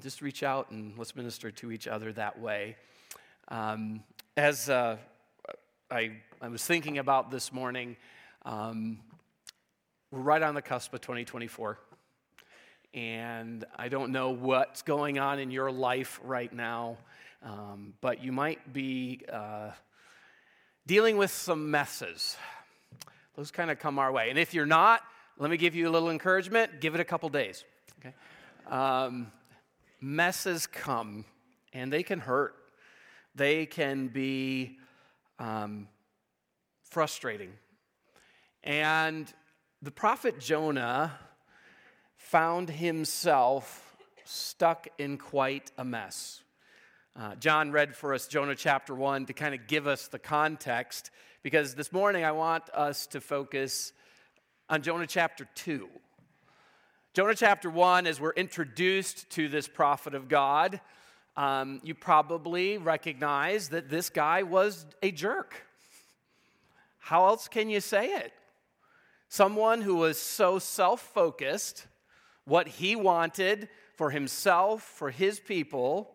just reach out and let's minister to each other that way. As I was thinking about this morning, we're right on the cusp of 2024. And I don't know what's going on in your life right now, but you might be dealing with some messes. Those kind of come our way. And if you're not, let me give you a little encouragement. Give it a couple days. Okay? Messes come, and they can hurt. They can be frustrating. And the prophet Jonah found himself stuck in quite a mess. John read for us Jonah chapter 1 to kind of give us the context, because this morning I want us to focus on Jonah chapter 2. Jonah chapter 1, as we're introduced to this prophet of God, you probably recognize that this guy was a jerk. How else can you say it? Someone who was so self-focused, what he wanted for himself, for his people,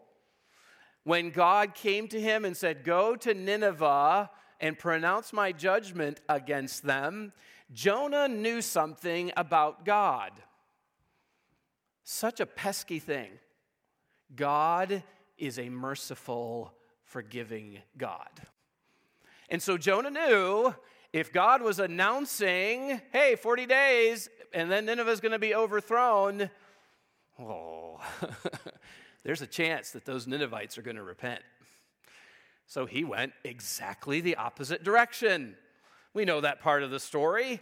when God came to him and said, "Go to Nineveh and pronounce my judgment against them," Jonah knew something about God. Such a pesky thing. God is a merciful, forgiving God. And so Jonah knew if God was announcing, hey, 40 days, and then Nineveh's going to be overthrown, oh, there's a chance that those Ninevites are going to repent. So he went exactly the opposite direction. We know that part of the story.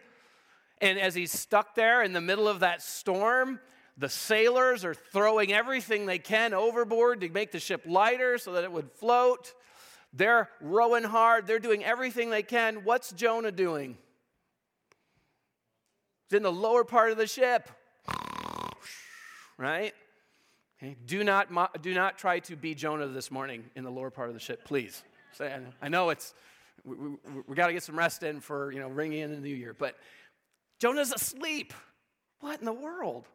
And as he's stuck there in the middle of that storm, the sailors are throwing everything they can overboard to make the ship lighter so that it would float. They're rowing hard. They're doing everything they can. What's Jonah doing? He's in the lower part of the ship, right? Okay. Do not try to be Jonah this morning in the lower part of the ship, please. I know it's we got to get some rest in for ringing in the new year, but Jonah's asleep. What in the world?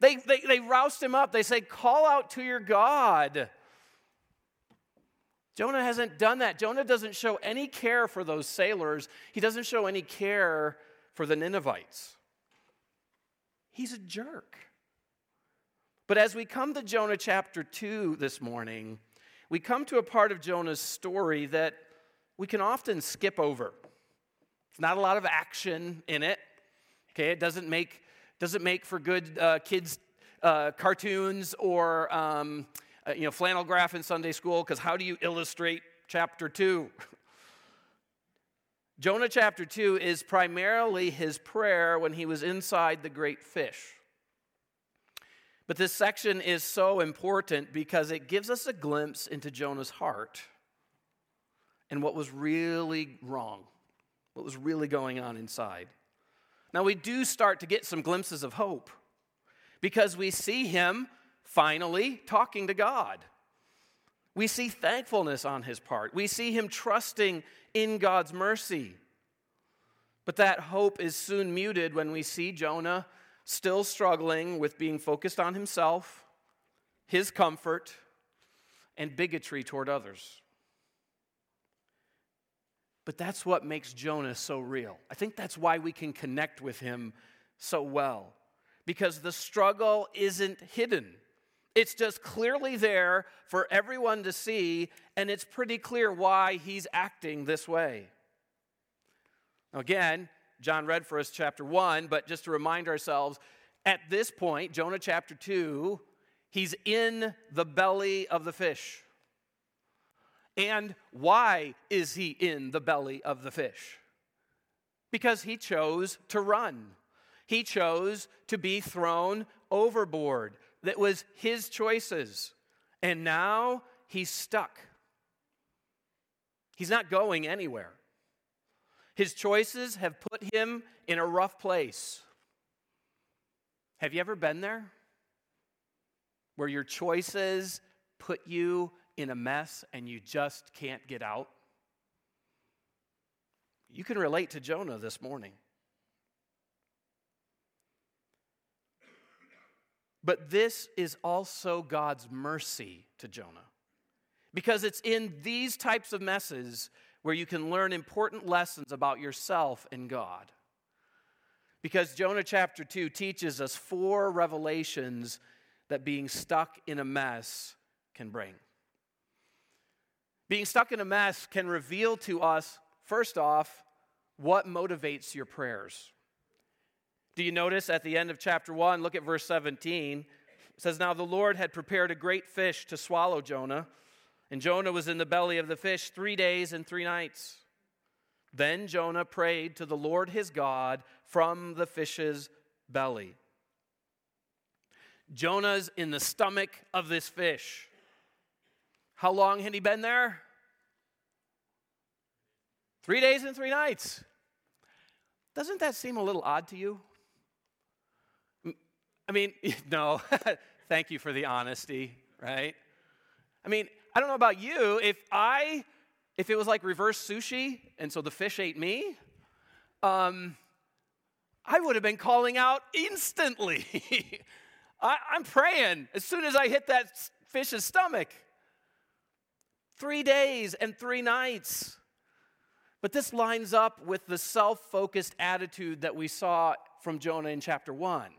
They roused him up. They say, "Call out to your God." Jonah hasn't done that. Jonah doesn't show any care for those sailors. He doesn't show any care for the Ninevites. He's a jerk. But as we come to Jonah chapter 2 this morning, we come to a part of Jonah's story that we can often skip over. It's not a lot of action in it. Okay, it doesn't make for good kids' cartoons or flannel graph in Sunday school, because how do you illustrate chapter 2? Jonah chapter 2 is primarily his prayer when he was inside the great fish. But this section is so important because it gives us a glimpse into Jonah's heart and what was really wrong, what was really going on inside. Now, we do start to get some glimpses of hope because we see him finally talking to God. We see thankfulness on his part. We see him trusting in God's mercy. But that hope is soon muted when we see Jonah still struggling with being focused on himself, his comfort, and bigotry toward others. But that's what makes Jonah so real. I think that's why we can connect with him so well, because the struggle isn't hidden. It's just clearly there for everyone to see, and it's pretty clear why he's acting this way. Again, John read for us chapter 1, but just to remind ourselves, at this point, Jonah chapter 2, he's in the belly of the fish. And why is he in the belly of the fish? Because he chose to run. He chose to be thrown overboard. That was his choices. And now he's stuck. He's not going anywhere. His choices have put him in a rough place. Have you ever been there? Where your choices put you in a mess and you just can't get out? You can relate to Jonah this morning. But this is also God's mercy to Jonah, because it's in these types of messes where you can learn important lessons about yourself and God. Because Jonah chapter 2 teaches us four revelations that being stuck in a mess can bring. Being stuck in a mess can reveal to us, first off, what motivates your prayers. Do you notice at the end of chapter 1, look at verse 17. It says, "Now the Lord had prepared a great fish to swallow Jonah, and Jonah was in the belly of the fish 3 days and 3 nights. Then Jonah prayed to the Lord his God from the fish's belly." Jonah's in the stomach of this fish. How long had he been there? 3 days and 3 nights. Doesn't that seem a little odd to you? I mean, no. Thank you for the honesty, right? I mean, I don't know about you. If it was like reverse sushi, and so the fish ate me, I would have been calling out instantly. I'm praying as soon as I hit that fish's stomach. 3 days and 3 nights. But this lines up with the self-focused attitude that we saw from Jonah in chapter 1.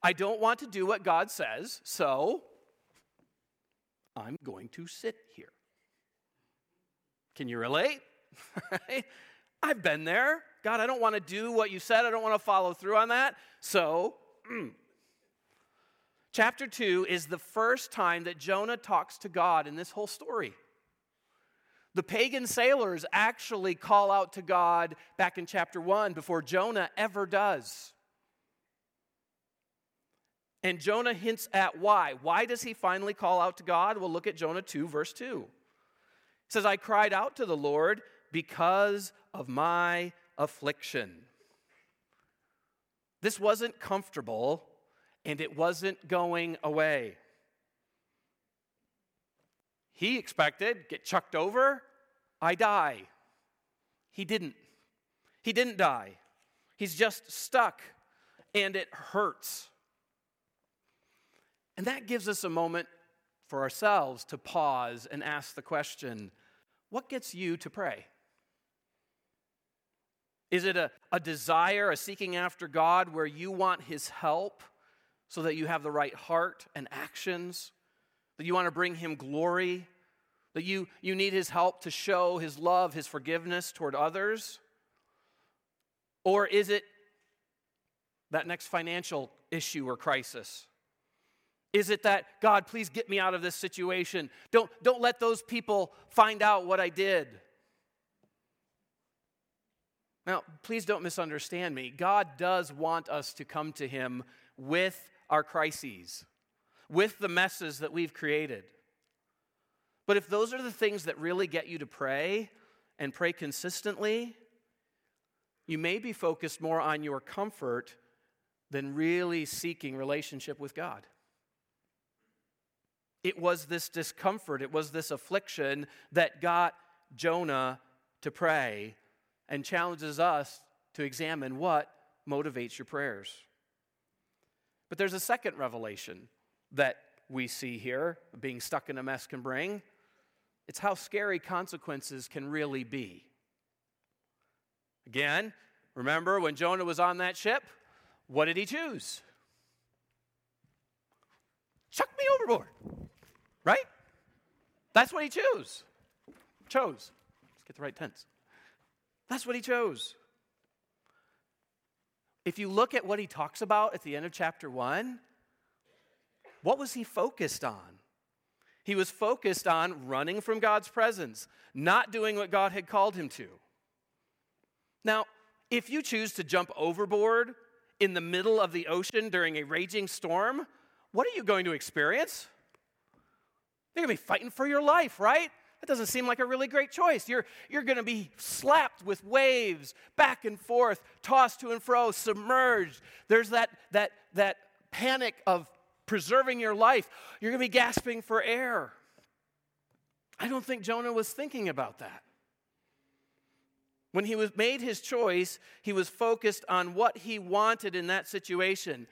I don't want to do what God says, so I'm going to sit here. Can you relate? I've been there. God, I don't want to do what you said. I don't want to follow through on that. So, Chapter 2 is the first time that Jonah talks to God in this whole story. The pagan sailors actually call out to God back in chapter 1 before Jonah ever does. And Jonah hints at why. Why does he finally call out to God? Well, look at Jonah 2, verse 2. It says, "I cried out to the Lord because of my affliction." This wasn't comfortable, and it wasn't going away. He expected, get chucked over, I die. He didn't. He didn't die. He's just stuck, and it hurts. And that gives us a moment for ourselves to pause and ask the question, what gets you to pray? Is it a desire, a seeking after God where you want his help so that you have the right heart and actions, that you want to bring him glory, that you need his help to show his love, his forgiveness toward others? Or is it that next financial issue or crisis? Is it that, God, please get me out of this situation? Don't let those people find out what I did. Now, please don't misunderstand me. God does want us to come to him with our crises, with the messes that we've created. But if those are the things that really get you to pray and pray consistently, you may be focused more on your comfort than really seeking relationship with God. It was this discomfort, it was this affliction that got Jonah to pray and challenges us to examine what motivates your prayers. But there's a second revelation that we see here, being stuck in a mess can bring. It's how scary consequences can really be. Again, remember when Jonah was on that ship, what did he choose? Chuck me overboard. Right? That's what he chose. Let's get the right tense. That's what he chose. If you look at what he talks about at the end of chapter 1, what was he focused on? He was focused on running from God's presence, not doing what God had called him to. Now, if you choose to jump overboard in the middle of the ocean during a raging storm, what are you going to experience? You're going to be fighting for your life, right? That doesn't seem like a really great choice. You're going to be slapped with waves, back and forth, tossed to and fro, submerged. There's that panic of preserving your life. You're going to be gasping for air. I don't think Jonah was thinking about that. When he made his choice, he was focused on what he wanted in that situation.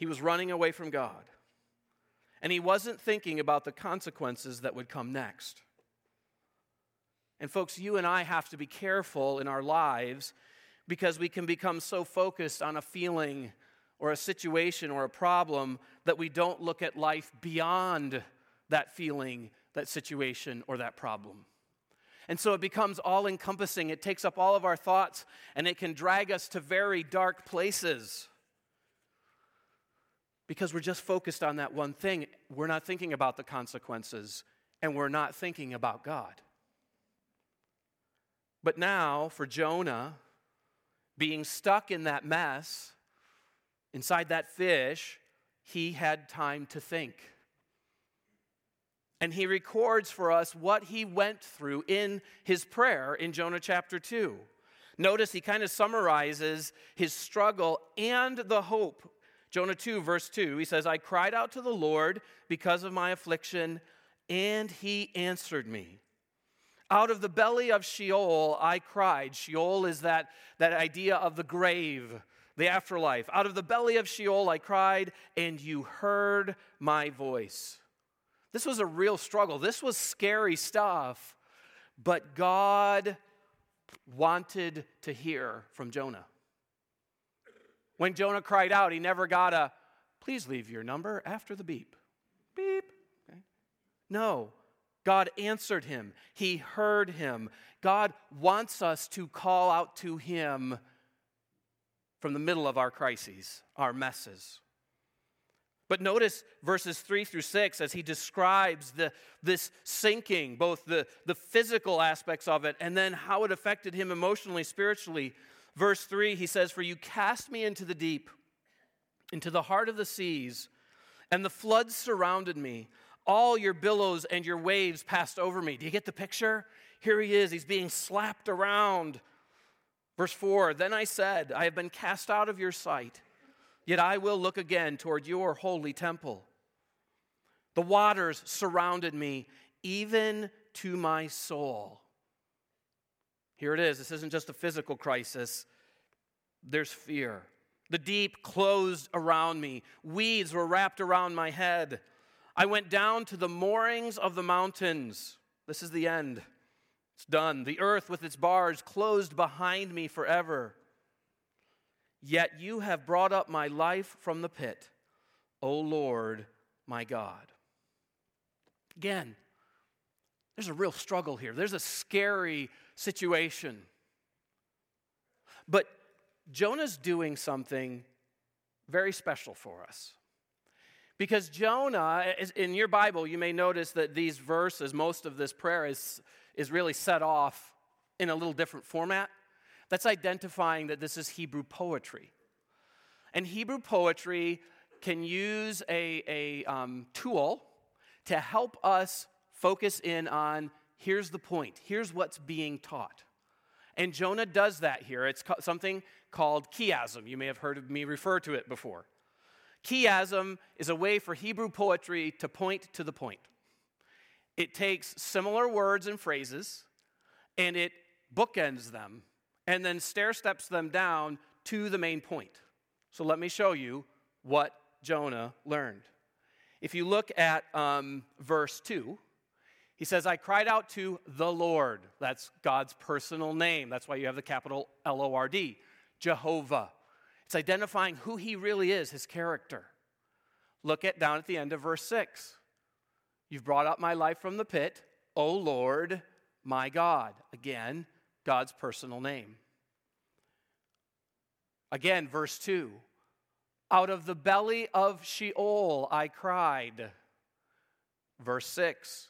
He was running away from God. And he wasn't thinking about the consequences that would come next. And folks, you and I have to be careful in our lives because we can become so focused on a feeling or a situation or a problem that we don't look at life beyond that feeling, that situation, or that problem. And so it becomes all-encompassing. It takes up all of our thoughts, and it can drag us to very dark places because we're just focused on that one thing. We're not thinking about the consequences, and we're not thinking about God. But now, for Jonah, being stuck in that mess, inside that fish, he had time to think. And he records for us what he went through in his prayer in Jonah chapter 2. Notice he kind of summarizes his struggle and the hope. Jonah 2, verse 2, he says, I cried out to the Lord because of my affliction, and he answered me. Out of the belly of Sheol I cried. Sheol is that idea of the grave, the afterlife. Out of the belly of Sheol I cried, and you heard my voice. This was a real struggle. This was scary stuff, but God wanted to hear from Jonah. When Jonah cried out, he never got a, please leave your number after the beep. Beep. Okay. No, God answered him. He heard him. God wants us to call out to him from the middle of our crises, our messes. But notice verses 3 through 6 as he describes this sinking, both the physical aspects of it and then how it affected him emotionally, spiritually. Verse 3, he says, For you cast me into the deep, into the heart of the seas, and the floods surrounded me. All your billows and your waves passed over me. Do you get the picture? Here he is. He's being slapped around. Verse 4, Then I said, I have been cast out of your sight. Yet I will look again toward your holy temple. The waters surrounded me, even to my soul. Here it is. This isn't just a physical crisis. There's fear. The deep closed around me. Weeds were wrapped around my head. I went down to the moorings of the mountains. This is the end. It's done. The earth with its bars closed behind me forever. Yet you have brought up my life from the pit, O Lord, my God. Again, there's a real struggle here. There's a scary situation. But Jonah's doing something very special for us. Because Jonah, in your Bible, you may notice that these verses, most of this prayer is really set off in a little different format. That's identifying that this is Hebrew poetry. And Hebrew poetry can use a tool to help us focus in on, here's the point, here's what's being taught. And Jonah does that here. It's something called chiasm. You may have heard me refer to it before. Chiasm is a way for Hebrew poetry to point to the point. It takes similar words and phrases, and it bookends them, and then stair-steps them down to the main point. So let me show you what Jonah learned. If you look at verse 2, he says, I cried out to the Lord. That's God's personal name. That's why you have the capital L-O-R-D, Jehovah. It's identifying who he really is, his character. Look at down at the end of verse 6. You've brought up my life from the pit, O Lord, my God. Again, God's personal name. Again, verse 2, out of the belly of Sheol I cried. Verse 6,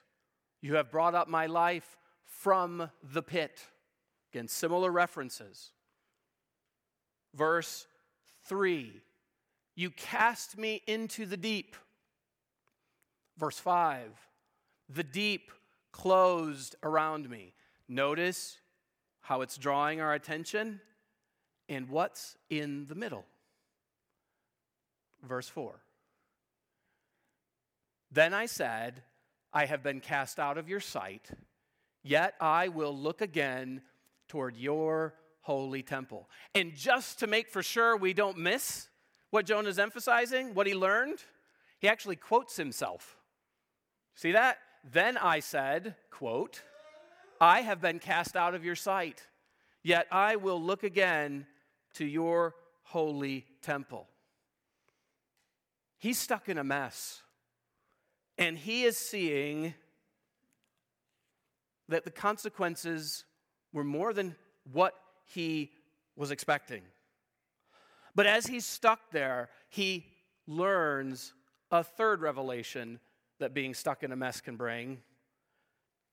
you have brought up my life from the pit. Again, similar references. Verse 3, you cast me into the deep. Verse 5, the deep closed around me. Notice how it's drawing our attention, and what's in the middle. Verse 4. Then I said, I have been cast out of your sight, yet I will look again toward your holy temple. And just to make for sure we don't miss what Jonah's emphasizing, what he learned? He actually quotes himself. See that? Then I said, quote, I have been cast out of your sight, yet I will look again to your holy temple. He's stuck in a mess, and he is seeing that the consequences were more than what he was expecting. But as he's stuck there, he learns a third revelation that being stuck in a mess can bring.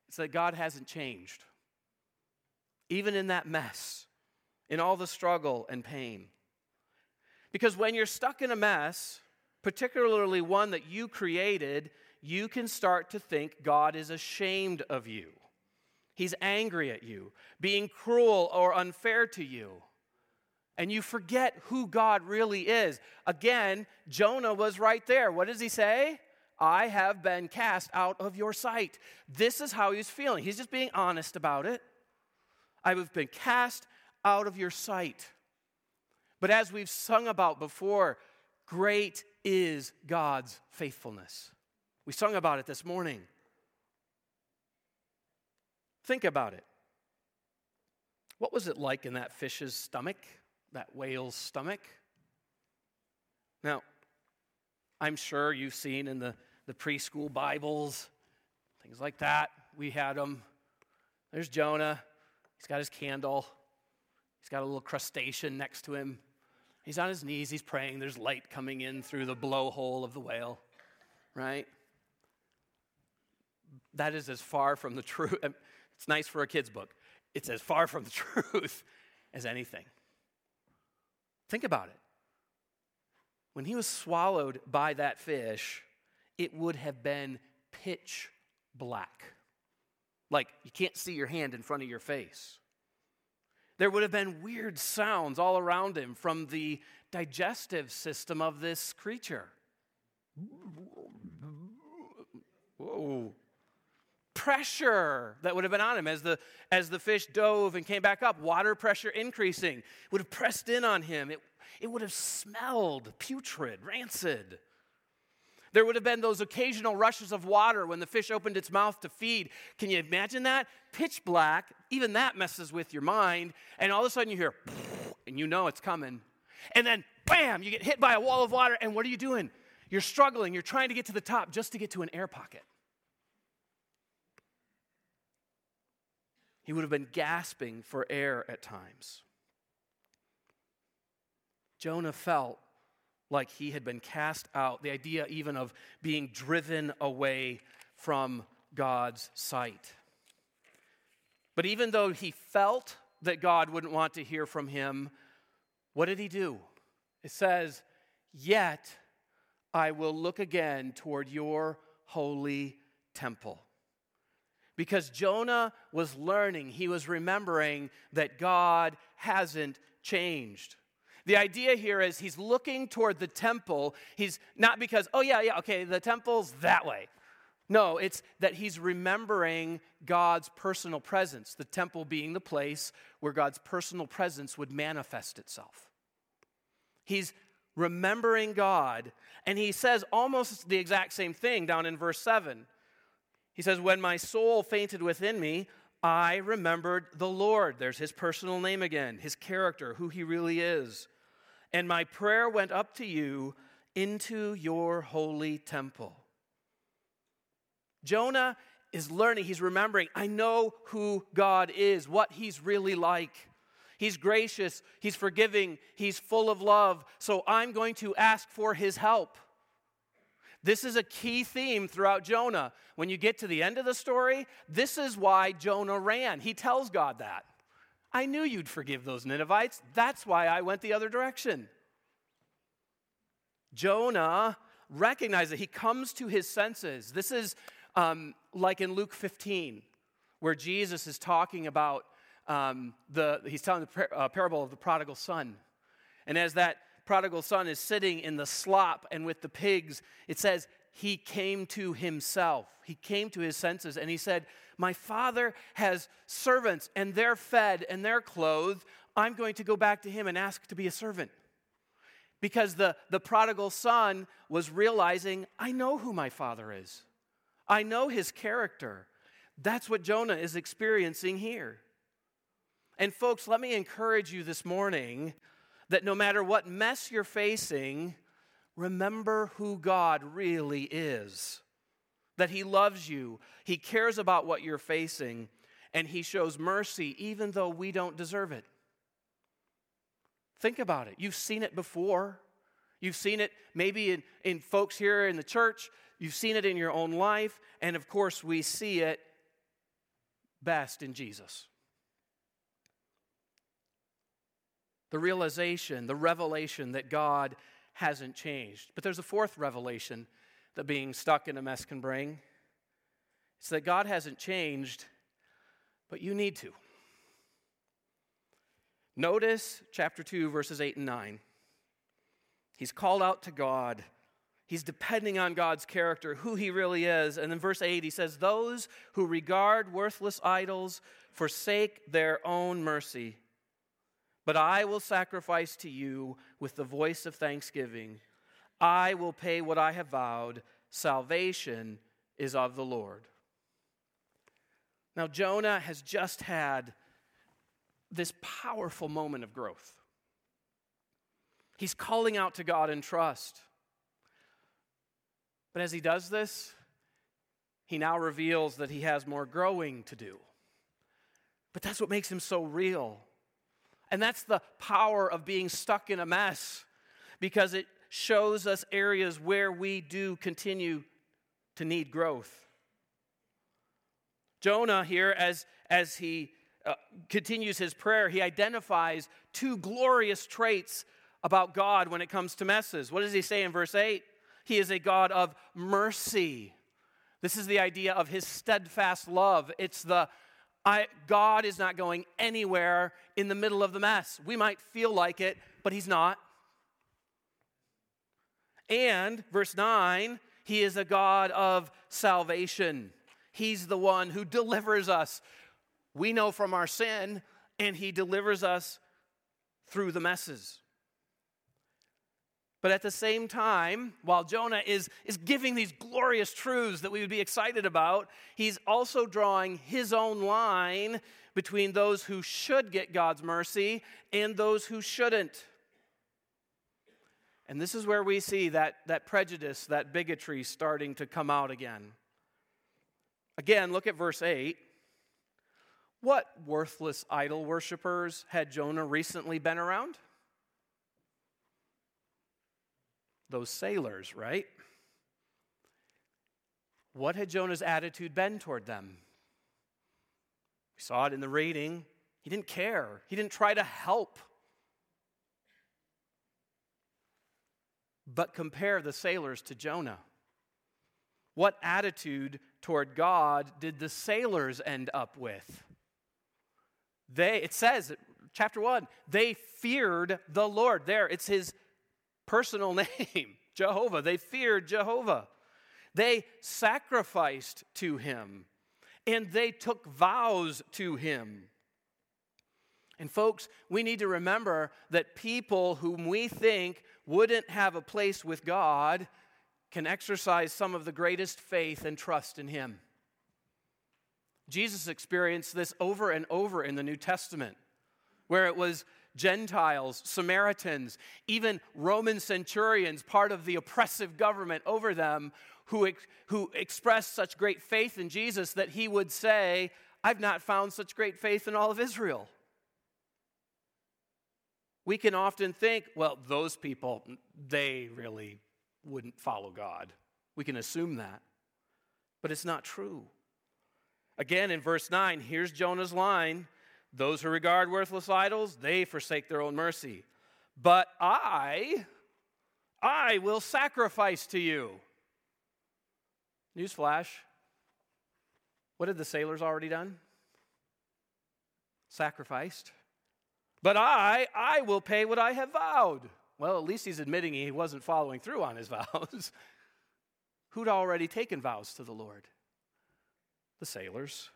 It's that God hasn't changed, even in that mess, in all the struggle and pain. Because when you're stuck in a mess, particularly one that you created, you can start to think God is ashamed of you. He's angry at you, being cruel or unfair to you. And you forget who God really is. Again, Jonah was right there. What does he say? I have been cast out of your sight. This is how he's feeling. He's just being honest about it. I have been cast out of your sight. But as we've sung about before, great is God's faithfulness. We sung about it this morning. Think about it. What was it like in that fish's stomach, that whale's stomach? Now, I'm sure you've seen in the preschool Bibles, things like that. We had them. There's Jonah. He's got his candle. He's got a little crustacean next to him. He's on his knees. He's praying. There's light coming in through the blowhole of the whale, right? That is as far from the truth. It's nice for a kid's book. It's as far from the truth as anything. Think about it. When he was swallowed by that fish, it would have been pitch black. Like, you can't see your hand in front of your face. There would have been weird sounds all around him from the digestive system of this creature. Whoa. Pressure that would have been on him as the fish dove and came back up. Water pressure increasing. Would have pressed in on him. It would have smelled putrid, rancid. There would have been those occasional rushes of water when the fish opened its mouth to feed. Can you imagine that? Pitch black, even that messes with your mind. And all of a sudden you hear, and you know it's coming. And then, bam, you get hit by a wall of water. And what are you doing? You're struggling. You're trying to get to the top just to get to an air pocket. He would have been gasping for air at times. Jonah felt like he had been cast out, the idea even of being driven away from God's sight. But even though he felt that God wouldn't want to hear from him, what did he do? It says, yet I will look again toward your holy temple. Because Jonah was learning, he was remembering that God hasn't changed. The idea here is he's looking toward the temple. He's not because, the temple's that way. No, it's that he's remembering God's personal presence, the temple being the place where God's personal presence would manifest itself. He's remembering God, and he says almost the exact same thing down in verse 7. He says, when my soul fainted within me, I remembered the Lord. There's his personal name again, his character, who he really is. And my prayer went up to you into your holy temple. Jonah is learning, he's remembering, I know who God is, what he's really like. He's gracious, he's forgiving, he's full of love, so I'm going to ask for his help. This is a key theme throughout Jonah. When you get to the end of the story, this is why Jonah ran. He tells God that. I knew you'd forgive those Ninevites. That's why I went the other direction. Jonah recognizes that he comes to his senses. This is like in Luke 15, where Jesus is talking about, he's telling the parable of the prodigal son. And as that prodigal son is sitting in the slop and with the pigs, it says he came to himself. He came to his senses and he said, my father has servants and they're fed and they're clothed. I'm going to go back to him and ask to be a servant. Because the prodigal son was realizing, I know who my father is. I know his character. That's what Jonah is experiencing here. And folks, let me encourage you this morning that no matter what mess you're facing, remember who God really is. That he loves you, he cares about what you're facing, and he shows mercy even though we don't deserve it. Think about it. You've seen it before. You've seen it maybe in folks here in the church. You've seen it in your own life. And of course, we see it best in Jesus. The realization, the revelation that God hasn't changed. But there's a fourth revelation that being stuck in a mess can bring. It's that God hasn't changed, but you need to. Notice chapter 2, verses 8 and 9. He's called out to God. He's depending on God's character, who he really is. And in verse 8, he says, those who regard worthless idols forsake their own mercy. But I will sacrifice to you with the voice of thanksgiving. I will pay what I have vowed. Salvation is of the Lord. Now, Jonah has just had this powerful moment of growth. He's calling out to God in trust. But as he does this, he now reveals that he has more growing to do. But that's what makes him so real. And that's the power of being stuck in a mess, because it shows us areas where we do continue to need growth. Jonah here, as he continues his prayer, he identifies two glorious traits about God when it comes to messes. What does he say in verse 8? He is a God of mercy. This is the idea of his steadfast love. It's God is not going anywhere in the middle of the mess. We might feel like it, but he's not. And verse 9, he is a God of salvation. He's the one who delivers us. We know from our sin, and he delivers us through the messes. But at the same time, while Jonah is giving these glorious truths that we would be excited about, he's also drawing his own line between those who should get God's mercy and those who shouldn't. And this is where we see that prejudice, that bigotry starting to come out again. Again, look at verse 8. What worthless idol worshipers had Jonah recently been around? Those sailors, right? What had Jonah's attitude been toward them? We saw it in the reading. He didn't care. He didn't try to help. But compare the sailors to Jonah. What attitude toward God did the sailors end up with? It says, chapter 1, they feared the Lord. There, it's his personal name, Jehovah. They feared Jehovah. They sacrificed to him, and they took vows to him. And folks, we need to remember that people whom we think wouldn't have a place with God can exercise some of the greatest faith and trust in him. Jesus experienced this over and over in the New Testament, where it was Gentiles, Samaritans, even Roman centurions, part of the oppressive government over them, who expressed such great faith in Jesus that he would say, I've not found such great faith in all of Israel. We can often think, well, those people, they really wouldn't follow God. We can assume that, but it's not true. Again, in verse 9, here's Jonah's line. Those who regard worthless idols, they forsake their own mercy. But I will sacrifice to you. Newsflash. What had the sailors already done? Sacrificed. But I will pay what I have vowed. Well, at least he's admitting he wasn't following through on his vows. Who'd already taken vows to the Lord? The sailors.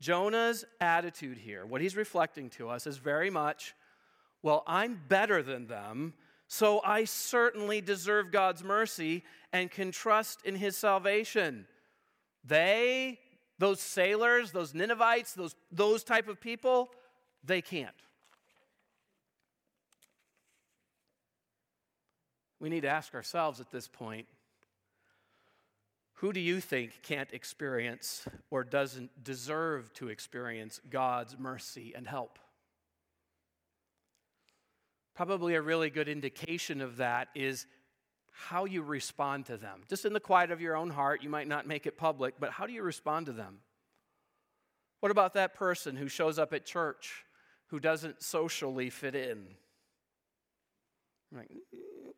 Jonah's attitude here, what he's reflecting to us, is very much well, I'm better than them, so I certainly deserve God's mercy and can trust in his salvation. They, those sailors, those Ninevites, those type of people, they can't. We need to ask ourselves at this point, who do you think can't experience or doesn't deserve to experience God's mercy and help? Probably a really good indication of that is how you respond to them. Just in the quiet of your own heart, you might not make it public, but how do you respond to them? What about that person who shows up at church, who doesn't socially fit in? You're like,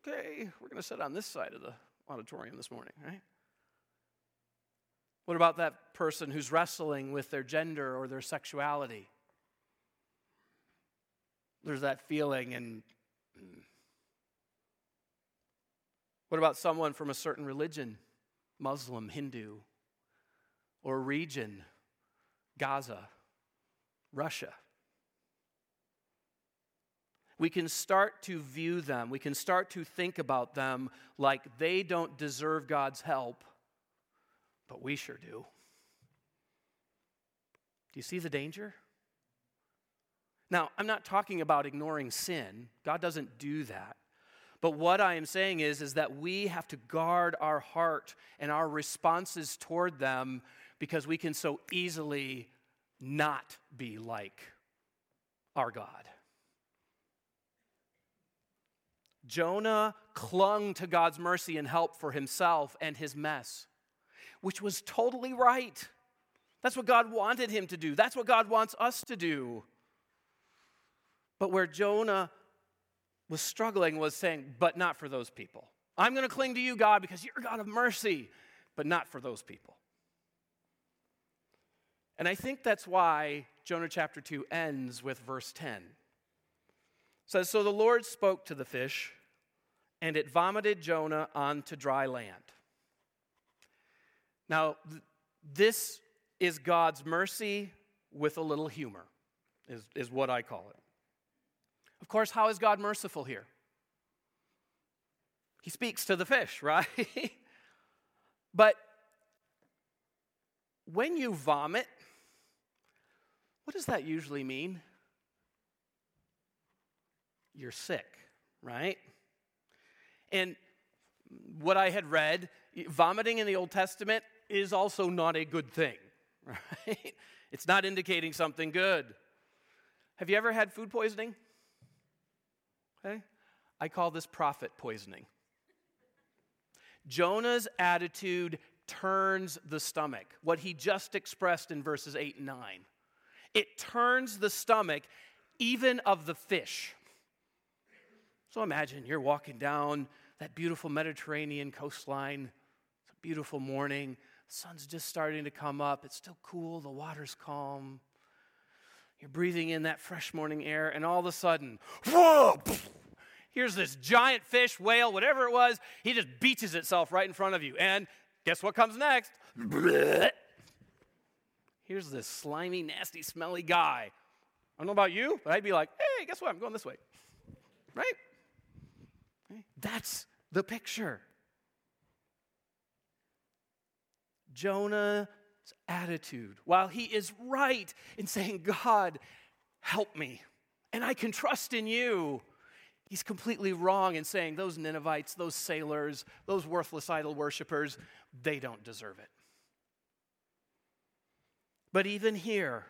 okay, we're going to sit on this side of the auditorium this morning, right? What about that person who's wrestling with their gender or their sexuality? There's that feeling. And what about someone from a certain religion? Muslim, Hindu, or region? Gaza, Russia. We can start to view them. We can start to think about them like they don't deserve God's help. But we sure do. Do you see the danger? Now, I'm not talking about ignoring sin. God doesn't do that. But what I am saying is that we have to guard our heart and our responses toward them, because we can so easily not be like our God. Jonah clung to God's mercy and help for himself and his mess, which was totally right. That's what God wanted him to do. That's what God wants us to do. But where Jonah was struggling was saying, but not for those people. I'm going to cling to you, God, because you're a God of mercy, but not for those people. And I think that's why Jonah chapter 2 ends with verse 10. It says, so the Lord spoke to the fish, and it vomited Jonah onto dry land. Now, this is God's mercy with a little humor, is what I call it. Of course, how is God merciful here? He speaks to the fish, right? But when you vomit, what does that usually mean? You're sick, right? And what I had read, vomiting in the Old Testament is also not a good thing, right? It's not indicating something good. Have you ever had food poisoning? Okay. I call this prophet poisoning. Jonah's attitude turns the stomach, what he just expressed in verses 8 and 9. It turns the stomach even of the fish. So imagine you're walking down that beautiful Mediterranean coastline. It's a beautiful morning. The sun's just starting to come up. It's still cool. The water's calm. You're breathing in that fresh morning air, and all of a sudden, whoa! Here's this giant fish, whale, whatever it was. He just beaches itself right in front of you. And guess what comes next? Here's this slimy, nasty, smelly guy. I don't know about you, but I'd be like, hey, guess what? I'm going this way. Right? That's the picture. Jonah's attitude, while he is right in saying, God, help me, and I can trust in you, he's completely wrong in saying those Ninevites, those sailors, those worthless idol worshipers, they don't deserve it. But even here,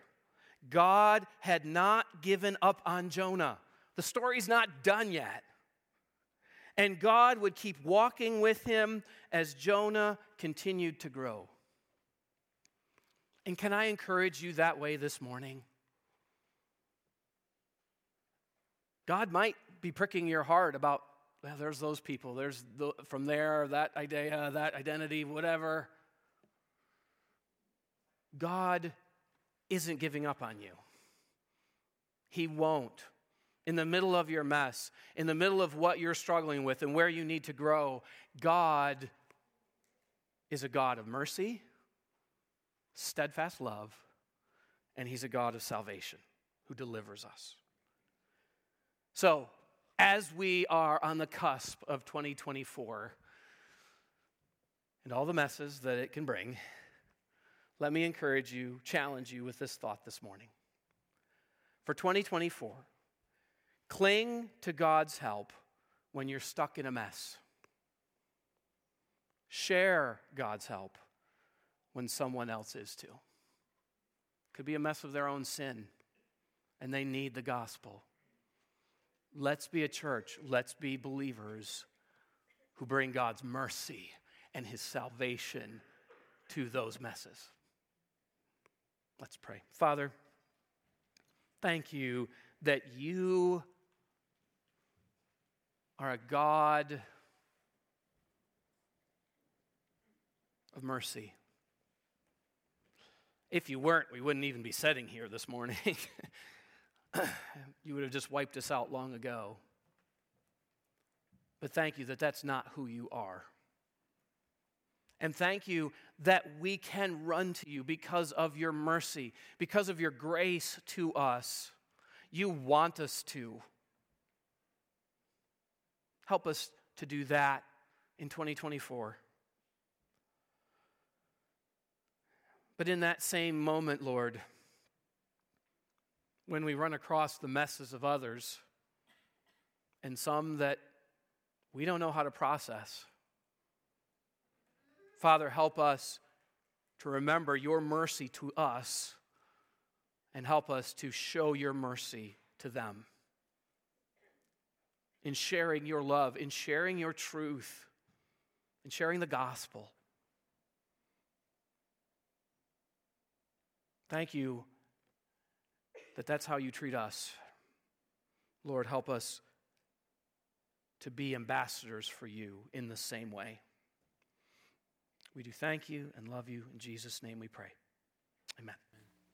God had not given up on Jonah. The story's not done yet. And God would keep walking with him as Jonah continued to grow. And can I encourage you that way this morning? God might be pricking your heart about, well, there's those people, there's from there, that identity, whatever. God isn't giving up on you. He won't. In the middle of your mess, in the middle of what you're struggling with and where you need to grow, God is a God of mercy, steadfast love, and he's a God of salvation who delivers us. So, as we are on the cusp of 2024 and all the messes that it can bring, let me encourage you, challenge you with this thought this morning. For 2024, cling to God's help when you're stuck in a mess. Share God's help when someone else is too. Could be a mess of their own sin, and they need the gospel. Let's be a church. Let's be believers who bring God's mercy and his salvation to those messes. Let's pray. Father, thank you that you are a God of mercy. If you weren't, we wouldn't even be sitting here this morning. You would have just wiped us out long ago. But thank you that that's not who you are. And thank you that we can run to you because of your mercy, because of your grace to us. You want us to. Help us to do that in 2024. But in that same moment, Lord, when we run across the messes of others and some that we don't know how to process, Father, help us to remember your mercy to us and help us to show your mercy to them. In sharing your love, in sharing your truth, in sharing the gospel. Thank you that that's how you treat us. Lord, help us to be ambassadors for you in the same way. We do thank you and love you. In Jesus' name we pray. Amen.